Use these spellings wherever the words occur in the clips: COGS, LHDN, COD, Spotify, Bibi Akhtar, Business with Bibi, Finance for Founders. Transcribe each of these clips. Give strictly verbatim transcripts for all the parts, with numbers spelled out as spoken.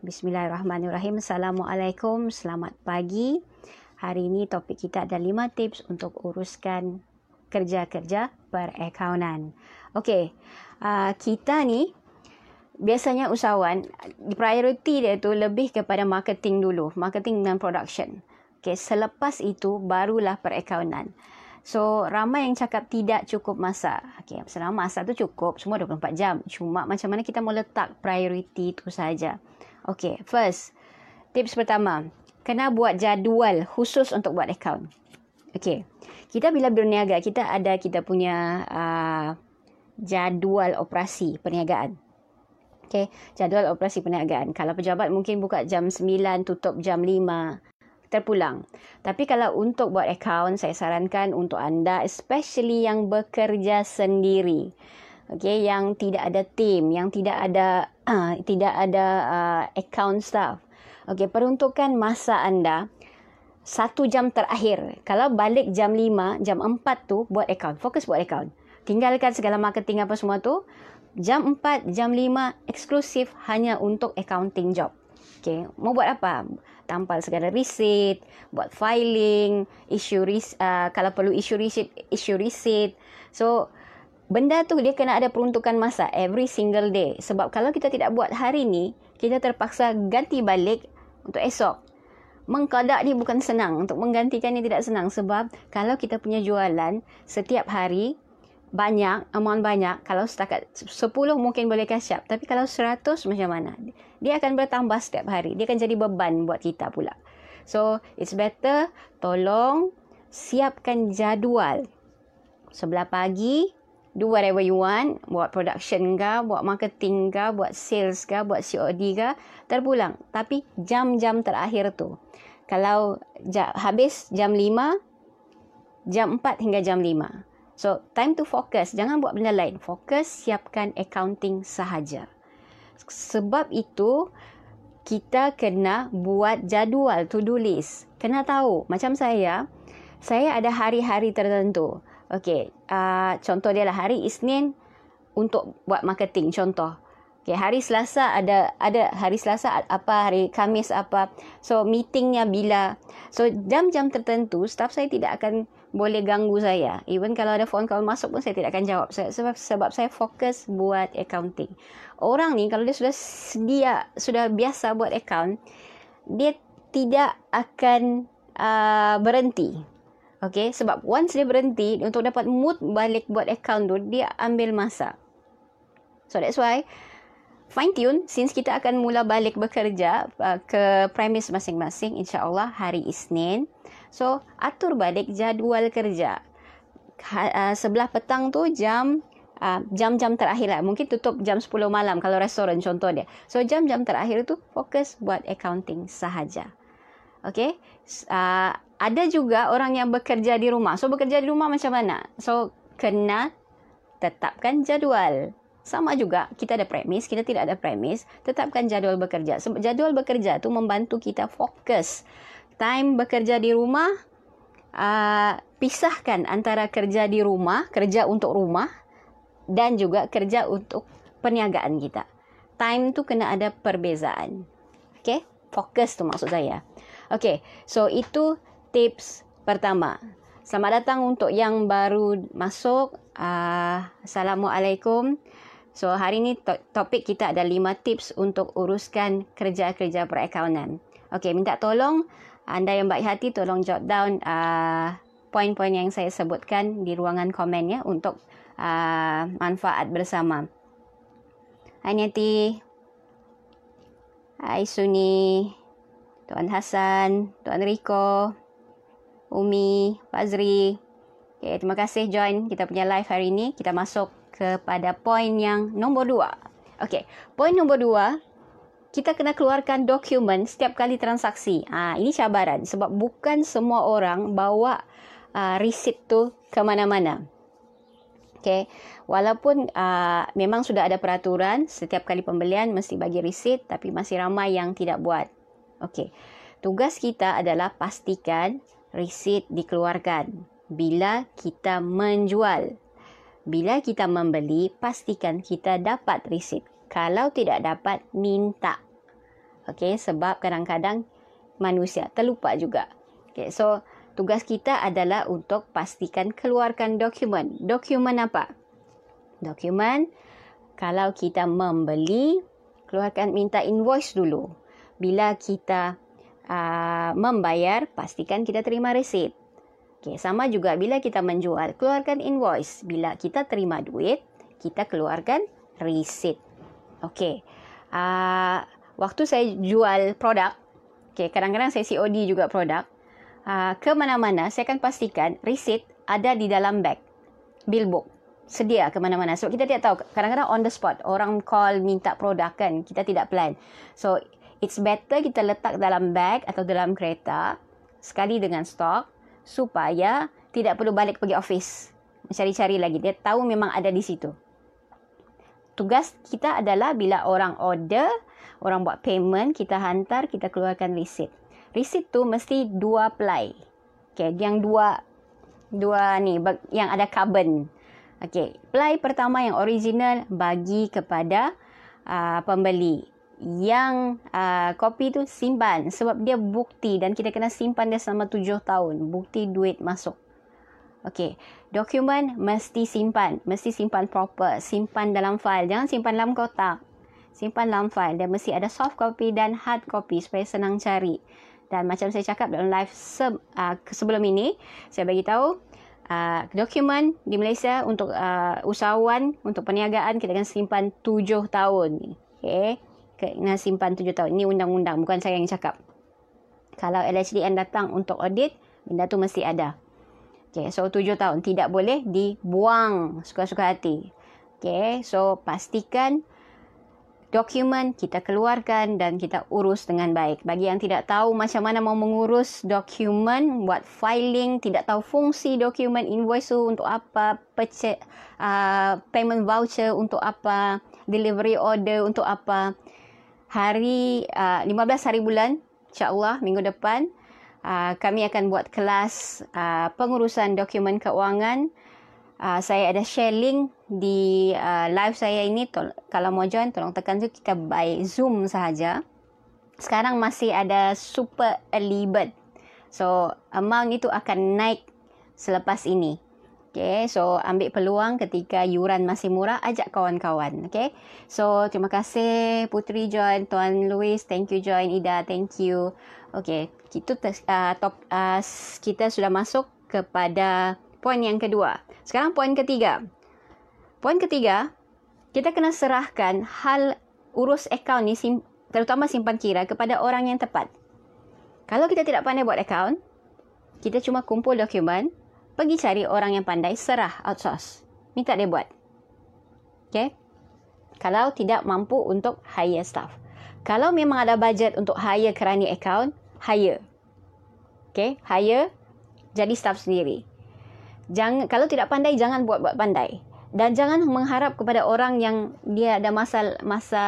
Bismillahirrahmanirrahim. Assalamualaikum. Selamat pagi. Hari ini topik kita ada lima tips untuk uruskan kerja-kerja perakaunan. Okey, uh, kita ni biasanya usahawan, prioriti dia tu lebih kepada marketing dulu. Marketing dan production. Okey, selepas itu barulah perakaunan. So, ramai yang cakap tidak cukup masa. Okey, selama masa tu cukup, semua dua puluh empat jam. Cuma macam mana kita mau letak prioriti tu saja. Okey, first, tips pertama, kena buat jadual khusus untuk buat akaun. Okey, kita bila berniaga, kita ada kita punya uh, jadual operasi perniagaan. Okey, jadual operasi perniagaan. Kalau pejabat mungkin buka jam sembilan, tutup jam lima, terpulang. Tapi kalau untuk buat akaun, saya sarankan untuk anda, especially yang bekerja sendiri. Okey, yang tidak ada tim, yang tidak ada uh, tidak ada uh, account staff. Okey, peruntukan masa anda satu jam terakhir. Kalau balik jam lima, jam empat tu buat account. Fokus buat account. Tinggalkan segala marketing apa semua tu. Jam empat, jam lima eksklusif hanya untuk accounting job. Okey, mau buat apa? Tampal segala receipt, buat filing, issue receipt, uh, kalau perlu issue receipt, issue receipt. So benda tu dia kena ada peruntukan masa every single day. Sebab kalau kita tidak buat hari ni, kita terpaksa ganti balik untuk esok. Mengkadak ni bukan senang. Untuk menggantikan ni tidak senang. Sebab kalau kita punya jualan setiap hari, banyak, amount banyak. Kalau setakat sepuluh mungkin boleh cash up. Tapi kalau seratus macam mana? Dia akan bertambah setiap hari. Dia akan jadi beban buat kita pula. So, it's better tolong siapkan jadual. Sebelah pagi, do whatever you want. Buat production ke, buat marketing ke, buat sales ke, buat C O D ke, terpulang. Tapi jam-jam terakhir tu. Kalau jam, habis jam lima, jam empat hingga jam lima. So, time to focus. Jangan buat benda lain. Fokus, siapkan accounting sahaja. Sebab itu, kita kena buat jadual to-do list. Kena tahu. Macam saya, saya ada hari-hari tertentu. Okey, uh, contoh dia lah hari Isnin untuk buat marketing, contoh. Okey, hari Selasa ada ada hari Selasa apa, hari Khamis apa. So, meetingnya bila. So, jam-jam tertentu, staff saya tidak akan boleh ganggu saya. Even kalau ada phone call masuk pun saya tidak akan jawab. Sebab sebab saya fokus buat accounting. Orang ni kalau dia sudah sedia, sudah biasa buat account, dia tidak akan uh, berhenti. Okay, sebab once dia berhenti, untuk dapat mood balik buat account tu, dia ambil masa. So, that's why, fine tune, since kita akan mula balik bekerja uh, ke premis masing-masing, insyaAllah hari Isnin. So, atur balik jadual kerja. Ha, uh, sebelah petang tu, jam uh, jam-jam terakhir lah. Mungkin tutup jam sepuluh malam, kalau restoran contoh dia. So, jam-jam terakhir tu, fokus buat accounting sahaja. Okay, uh, ada juga orang yang bekerja di rumah. So, bekerja di rumah macam mana? So, kena tetapkan jadual. Sama juga, kita ada premis, kita tidak ada premis. Tetapkan jadual bekerja. So, jadual bekerja tu membantu kita fokus. Time bekerja di rumah, uh, pisahkan antara kerja di rumah, kerja untuk rumah dan juga kerja untuk perniagaan kita. Time tu kena ada perbezaan. Okay? Fokus tu maksud saya. Okay, so itu tips pertama. Selamat datang untuk yang baru masuk. Uh, Assalamualaikum. So, hari ni to- topik kita ada lima tips untuk uruskan kerja-kerja perakaunan. Okey, minta tolong anda yang baik hati tolong jot down uh, poin-poin yang saya sebutkan di ruangan komen ya untuk uh, manfaat bersama. Hai Neti. Hai Suni. Tuan Hasan, Tuan Riko. Umi, Fazri. Okay, terima kasih join kita punya live hari ini. Kita masuk kepada poin yang nombor dua. Okay, poin nombor dua, kita kena keluarkan dokumen setiap kali transaksi. Ha, ini cabaran sebab bukan semua orang bawa uh, receipt tu ke mana-mana. Okay, walaupun uh, memang sudah ada peraturan setiap kali pembelian mesti bagi receipt, tapi masih ramai yang tidak buat. Okay, tugas kita adalah pastikan receipt dikeluarkan bila kita menjual. Bila kita membeli, pastikan kita dapat receipt. Kalau tidak dapat, minta. Okey, sebab kadang-kadang manusia terlupa juga. Okey, so tugas kita adalah untuk pastikan keluarkan dokumen. Dokumen apa? Dokumen kalau kita membeli, keluarkan minta invoice dulu. Bila kita uh, membayar, pastikan kita terima resit. Okey, sama juga bila kita menjual, keluarkan invoice. Bila kita terima duit, kita keluarkan resit. Okey. Uh, waktu saya jual produk, okey, kadang-kadang saya C O D juga produk. Uh, ke mana-mana saya akan pastikan resit ada di dalam bag, bill book. Sedia ke mana-mana. Sebab kita tidak tahu. Kadang-kadang on the spot. Orang call minta produk kan. Kita tidak plan. So, it's better kita letak dalam bag atau dalam kereta. Sekali dengan stok. Supaya tidak perlu balik pergi office. Mencari-cari lagi. Dia tahu memang ada di situ. Tugas kita adalah bila orang order, orang buat payment, kita hantar, kita keluarkan receipt. Receipt tu mesti dua ply. Okay, yang dua, dua ni, yang ada carbon. Okey, ply pertama yang original bagi kepada uh, pembeli. Yang uh, kopi tu simpan sebab dia bukti dan kita kena simpan dia selama tujuh tahun. Bukti duit masuk. Okey, dokumen mesti simpan. Mesti simpan proper. Simpan dalam file. Jangan simpan dalam kotak. Simpan dalam file. Dia mesti ada soft copy dan hard copy supaya senang cari. Dan macam saya cakap dalam live se- uh, sebelum ini, saya bagi tahu. Uh, dokumen di Malaysia untuk uh, usahawan, untuk perniagaan kita akan simpan tujuh tahun. Okay, kena simpan tujuh tahun. Ini undang-undang, bukan saya yang cakap. Kalau L H D N datang untuk audit, benda tu mesti ada. Okay, so tujuh tahun. Tidak boleh dibuang suka-suka hati. Okay, so pastikan dokumen kita keluarkan dan kita urus dengan baik. Bagi yang tidak tahu macam mana mau mengurus dokumen, buat filing, tidak tahu fungsi dokumen, invoice untuk apa, purchase, uh, payment voucher untuk apa, delivery order untuk apa. Hari uh, lima belas hari bulan, insya-Allah minggu depan uh, kami akan buat kelas uh, pengurusan dokumen keuangan. Uh, saya ada share link di uh, live saya ini. Tol- kalau mau join, tolong tekan tu. Kita by Zoom sahaja. Sekarang masih ada super early bird. So, amount itu akan naik selepas ini. Okay, so ambil peluang ketika yuran masih murah. Ajak kawan-kawan. Okay, so terima kasih Putri join, Tuan Louis, thank you join, Ida, thank you. Okay, kita, uh, top, uh, kita sudah masuk kepada poin yang kedua. Sekarang poin ketiga. Poin ketiga, kita kena serahkan hal urus akaun ni, terutama simpan kira, kepada orang yang tepat. Kalau kita tidak pandai buat akaun, kita cuma kumpul dokumen, pergi cari orang yang pandai, serah, outsource. Minta dia buat. Okay? Kalau tidak mampu untuk hire staff. Kalau memang ada bajet untuk hire kerana akaun, hire. Okay? Hire, jadi staff sendiri. Jangan, kalau tidak pandai, jangan buat-buat pandai. Dan jangan mengharap kepada orang yang dia ada masa masa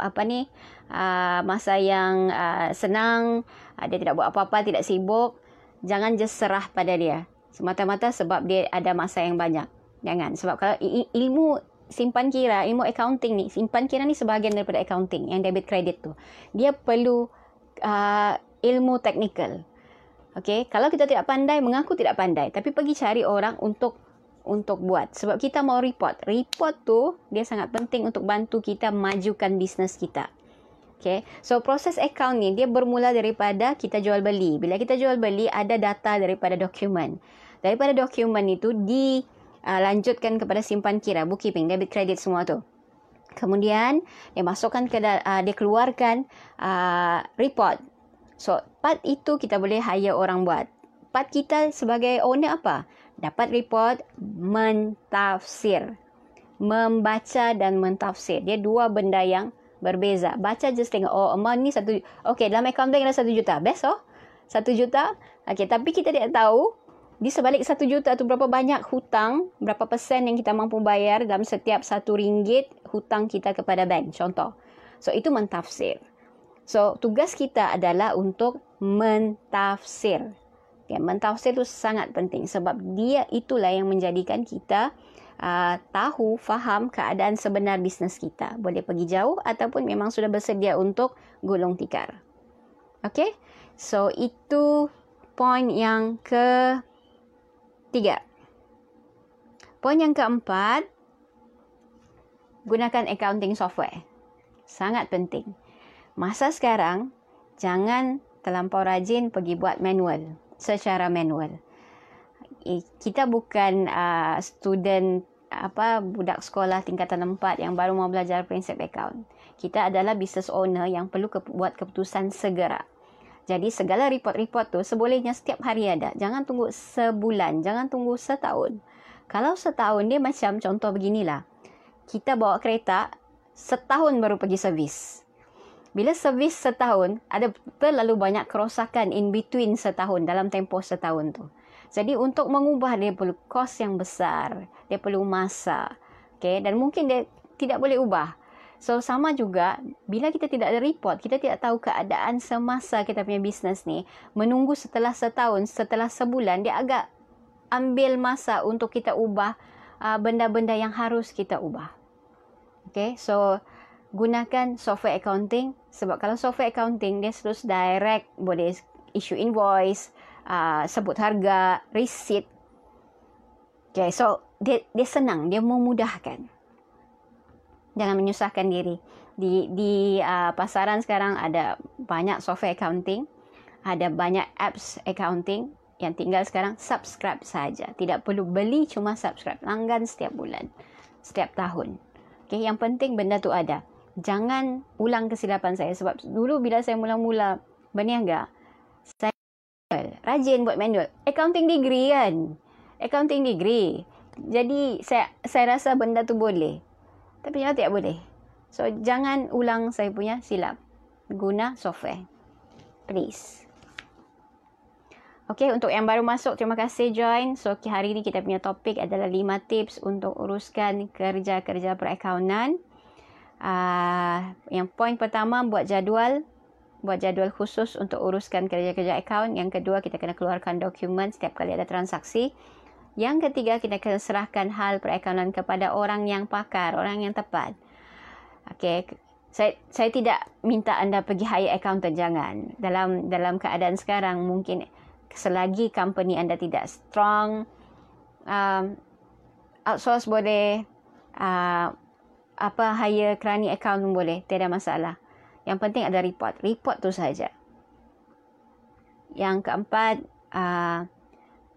apa ni, uh, masa yang uh, senang, uh, dia tidak buat apa-apa, tidak sibuk. Jangan just serah pada dia. Semata-mata sebab dia ada masa yang banyak. Jangan. Sebab kalau ilmu simpan kira, ilmu accounting ni, simpan kira ni sebahagian daripada accounting, yang debit credit tu. Dia perlu uh, ilmu teknikal. Okey, kalau kita tidak pandai, mengaku tidak pandai, tapi pergi cari orang untuk untuk buat sebab kita mau report. Report tu dia sangat penting untuk bantu kita majukan bisnes kita. Okey. So proses account ni dia bermula daripada kita jual beli. Bila kita jual beli ada data daripada dokumen. Daripada dokumen itu dilanjutkan uh, kepada simpan kira, bookkeeping, debit credit semua tu. Kemudian dia masukkan ke uh, dia keluarkan uh, report. So, part itu kita boleh hire orang buat. Part kita sebagai owner apa? Dapat report, mentafsir. Membaca dan mentafsir. Dia dua benda yang berbeza. Baca just tengok, oh amount ni satu. Okay, dalam account bank ada satu juta. Best oh? Satu juta. Okay, tapi kita tidak tahu di sebalik satu juta tu berapa banyak hutang, berapa persen yang kita mampu bayar dalam setiap satu ringgit hutang kita kepada bank. Contoh. So, itu mentafsir. So, tugas kita adalah untuk mentafsir. Okay, mentafsir itu sangat penting sebab dia itulah yang menjadikan kita uh, tahu, faham keadaan sebenar bisnes kita. Boleh pergi jauh ataupun memang sudah bersedia untuk gulung tikar. Okay, so itu poin yang ketiga. Poin yang keempat, gunakan accounting software. Sangat penting. Masa sekarang, jangan terlampau rajin pergi buat manual, secara manual. Kita bukan uh, student apa budak sekolah tingkatan empat yang baru mau belajar prinsip account. Kita adalah business owner yang perlu ke, buat keputusan segera. Jadi segala report-report tu sebolehnya setiap hari ada. Jangan tunggu sebulan, jangan tunggu setahun. Kalau setahun dia macam contoh beginilah. Kita bawa kereta, setahun baru pergi servis. Bila servis setahun, ada terlalu banyak kerosakan in between setahun, dalam tempoh setahun tu. Jadi untuk mengubah dia perlu kos yang besar, dia perlu masa, okay? Dan mungkin dia tidak boleh ubah. So sama juga bila kita tidak ada report, kita tidak tahu keadaan semasa kita punya bisnes ni. Menunggu setelah setahun, setelah sebulan, dia agak ambil masa untuk kita ubah uh, benda-benda yang harus kita ubah. Okay, so gunakan software accounting, sebab kalau software accounting dia terus direct, boleh issue invoice. Uh, sebut harga, receipt. Okay, so dia, dia senang, dia memudahkan. Jangan menyusahkan diri. Di di uh, pasaran sekarang ada banyak software accounting, ada banyak apps accounting, yang tinggal sekarang subscribe saja. Tidak perlu beli, cuma subscribe, langgan setiap bulan, setiap tahun. Okay, yang penting benda tu ada. Jangan ulang kesilapan saya, sebab dulu bila saya mula-mula berniaga, saya rajin buat manual. Accounting degree kan. Accounting degree. Jadi saya saya rasa benda tu boleh. Tapi jangan tidak boleh. So jangan ulang saya punya silap. Guna software. Please. Okay, untuk yang baru masuk, terima kasih join. So hari ini kita punya topik adalah lima tips untuk uruskan kerja-kerja perakaunan. Uh, yang poin pertama, buat jadual. Buat jadual khusus untuk uruskan kerja-kerja akaun. Yang kedua, kita kena keluarkan dokumen setiap kali ada transaksi. Yang ketiga, kita kena serahkan hal perakaunan kepada orang yang pakar, orang yang tepat. Okey, saya saya tidak minta anda pergi hire accountant, jangan. Dalam dalam keadaan sekarang, mungkin selagi company anda tidak strong, um, outsource boleh, uh, apa hire kerani accountant boleh, tiada masalah. Yang penting ada report. Report tu sahaja. Yang keempat, uh,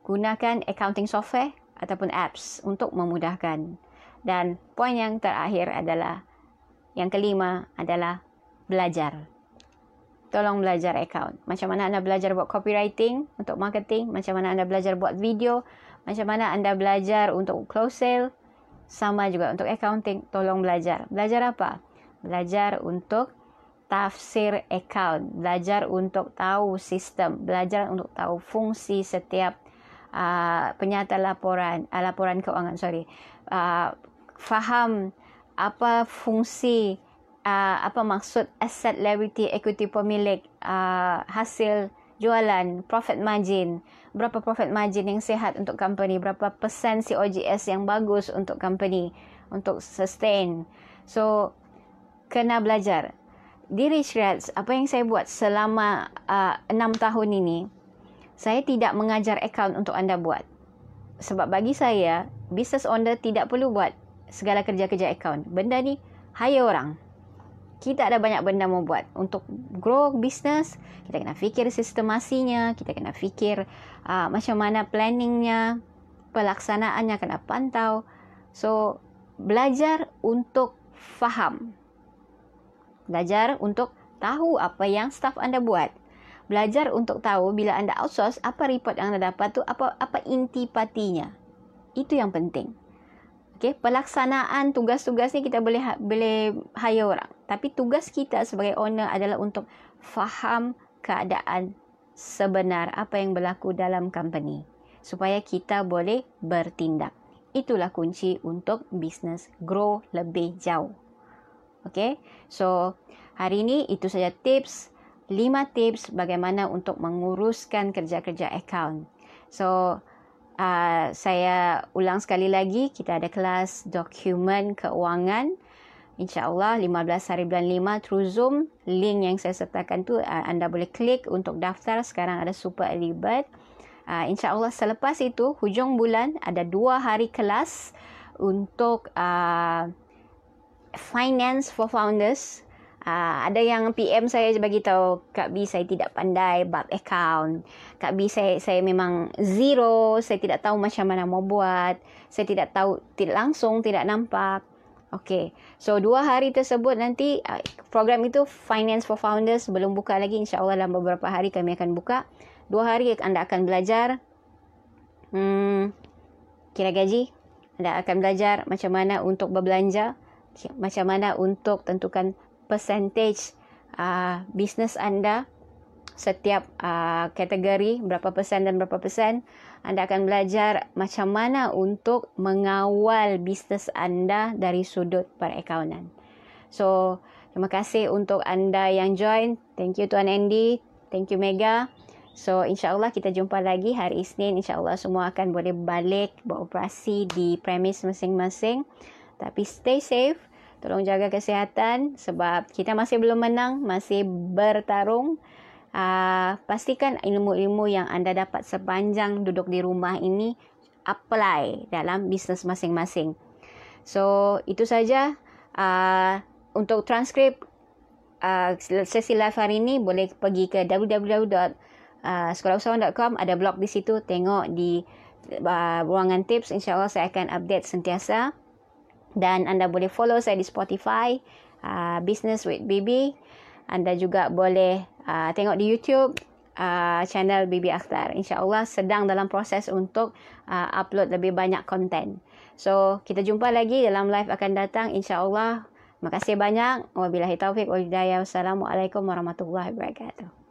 gunakan accounting software ataupun apps untuk memudahkan. Dan poin yang terakhir adalah, yang kelima adalah belajar. Tolong belajar account. Macam mana anda belajar buat copywriting untuk marketing, macam mana anda belajar buat video, macam mana anda belajar untuk close sale, sama juga untuk accounting, tolong belajar. Belajar apa? Belajar untuk tafsir account, belajar untuk tahu sistem, belajar untuk tahu fungsi setiap uh, penyata laporan, uh, laporan kewangan, sorry. Uh, faham apa fungsi, uh, apa maksud asset, liability, equity pemilik, uh, hasil jualan, profit margin, berapa profit margin yang sihat untuk company, berapa persen C O G S yang bagus untuk company, untuk sustain. So, kena belajar. Di Rich Rads, apa yang saya buat selama uh, enam tahun ini, saya tidak mengajar account untuk anda buat. Sebab bagi saya, business owner tidak perlu buat segala kerja-kerja account. Benda ni, hire orang. Kita ada banyak benda mau buat. Untuk grow business, kita kena fikir sistemasinya, kita kena fikir uh, macam mana planningnya, pelaksanaannya kena pantau. So, belajar untuk faham. Belajar untuk tahu apa yang staff anda buat. Belajar untuk tahu bila anda outsource, apa report yang anda dapat tu, apa apa inti patinya. Itu yang penting. Okey, pelaksanaan tugas-tugas ni kita boleh boleh hire orang. Tapi tugas kita sebagai owner adalah untuk faham keadaan sebenar apa yang berlaku dalam company supaya kita boleh bertindak. Itulah kunci untuk bisnes grow lebih jauh. Okay, so hari ini itu saja tips, lima tips bagaimana untuk menguruskan kerja-kerja account. So Uh, saya ulang sekali lagi, kita ada kelas dokumen keuangan. InsyaAllah lima belas hari bulan lima through Zoom. Link yang saya sertakan tu uh, anda boleh klik untuk daftar. Sekarang ada super early bird. Uh, InsyaAllah selepas itu, hujung bulan ada dua hari kelas untuk uh, Finance for Founders. Uh, ada yang P M saya bagi tahu, Kak B saya tidak pandai bab account. Kak B saya saya memang zero. Saya tidak tahu macam mana mau buat. Saya tidak tahu, tidak langsung, tidak nampak. Okey, so dua hari tersebut nanti program itu Finance for Founders belum buka lagi. InsyaAllah dalam beberapa hari kami akan buka. Dua hari anda akan belajar hmm, kira gaji. Anda akan belajar macam mana untuk berbelanja, macam mana untuk tentukan percentage uh, bisnes anda, setiap uh, kategori berapa persen dan berapa persen. Anda akan belajar macam mana untuk mengawal bisnes anda dari sudut perakaunan. So, terima kasih untuk anda yang join. Thank you Tuan Andy. Thank you Mega. So, insyaAllah kita jumpa lagi hari Isnin. InsyaAllah semua akan boleh balik beroperasi di premis masing-masing. Tapi stay safe. Tolong jaga kesihatan sebab kita masih belum menang, masih bertarung. Uh, pastikan ilmu-ilmu yang anda dapat sepanjang duduk di rumah ini apply dalam bisnes masing-masing. So itu saja uh, untuk transkrip uh, sesi live hari ini boleh pergi ke w w w dot sekolah usahawan dot com, ada blog di situ, tengok di uh, ruangan tips. InsyaAllah saya akan update sentiasa dan anda boleh follow saya di Spotify, uh, Business with Bibi. Anda juga boleh uh, tengok di YouTube uh, channel Bibi Akhtar. InsyaAllah sedang dalam proses untuk uh, upload lebih banyak konten. So, kita jumpa lagi dalam live akan datang. InsyaAllah. Terima kasih banyak. Wabillahi taufiq wal hidayah. Wassalamualaikum warahmatullahi wabarakatuh.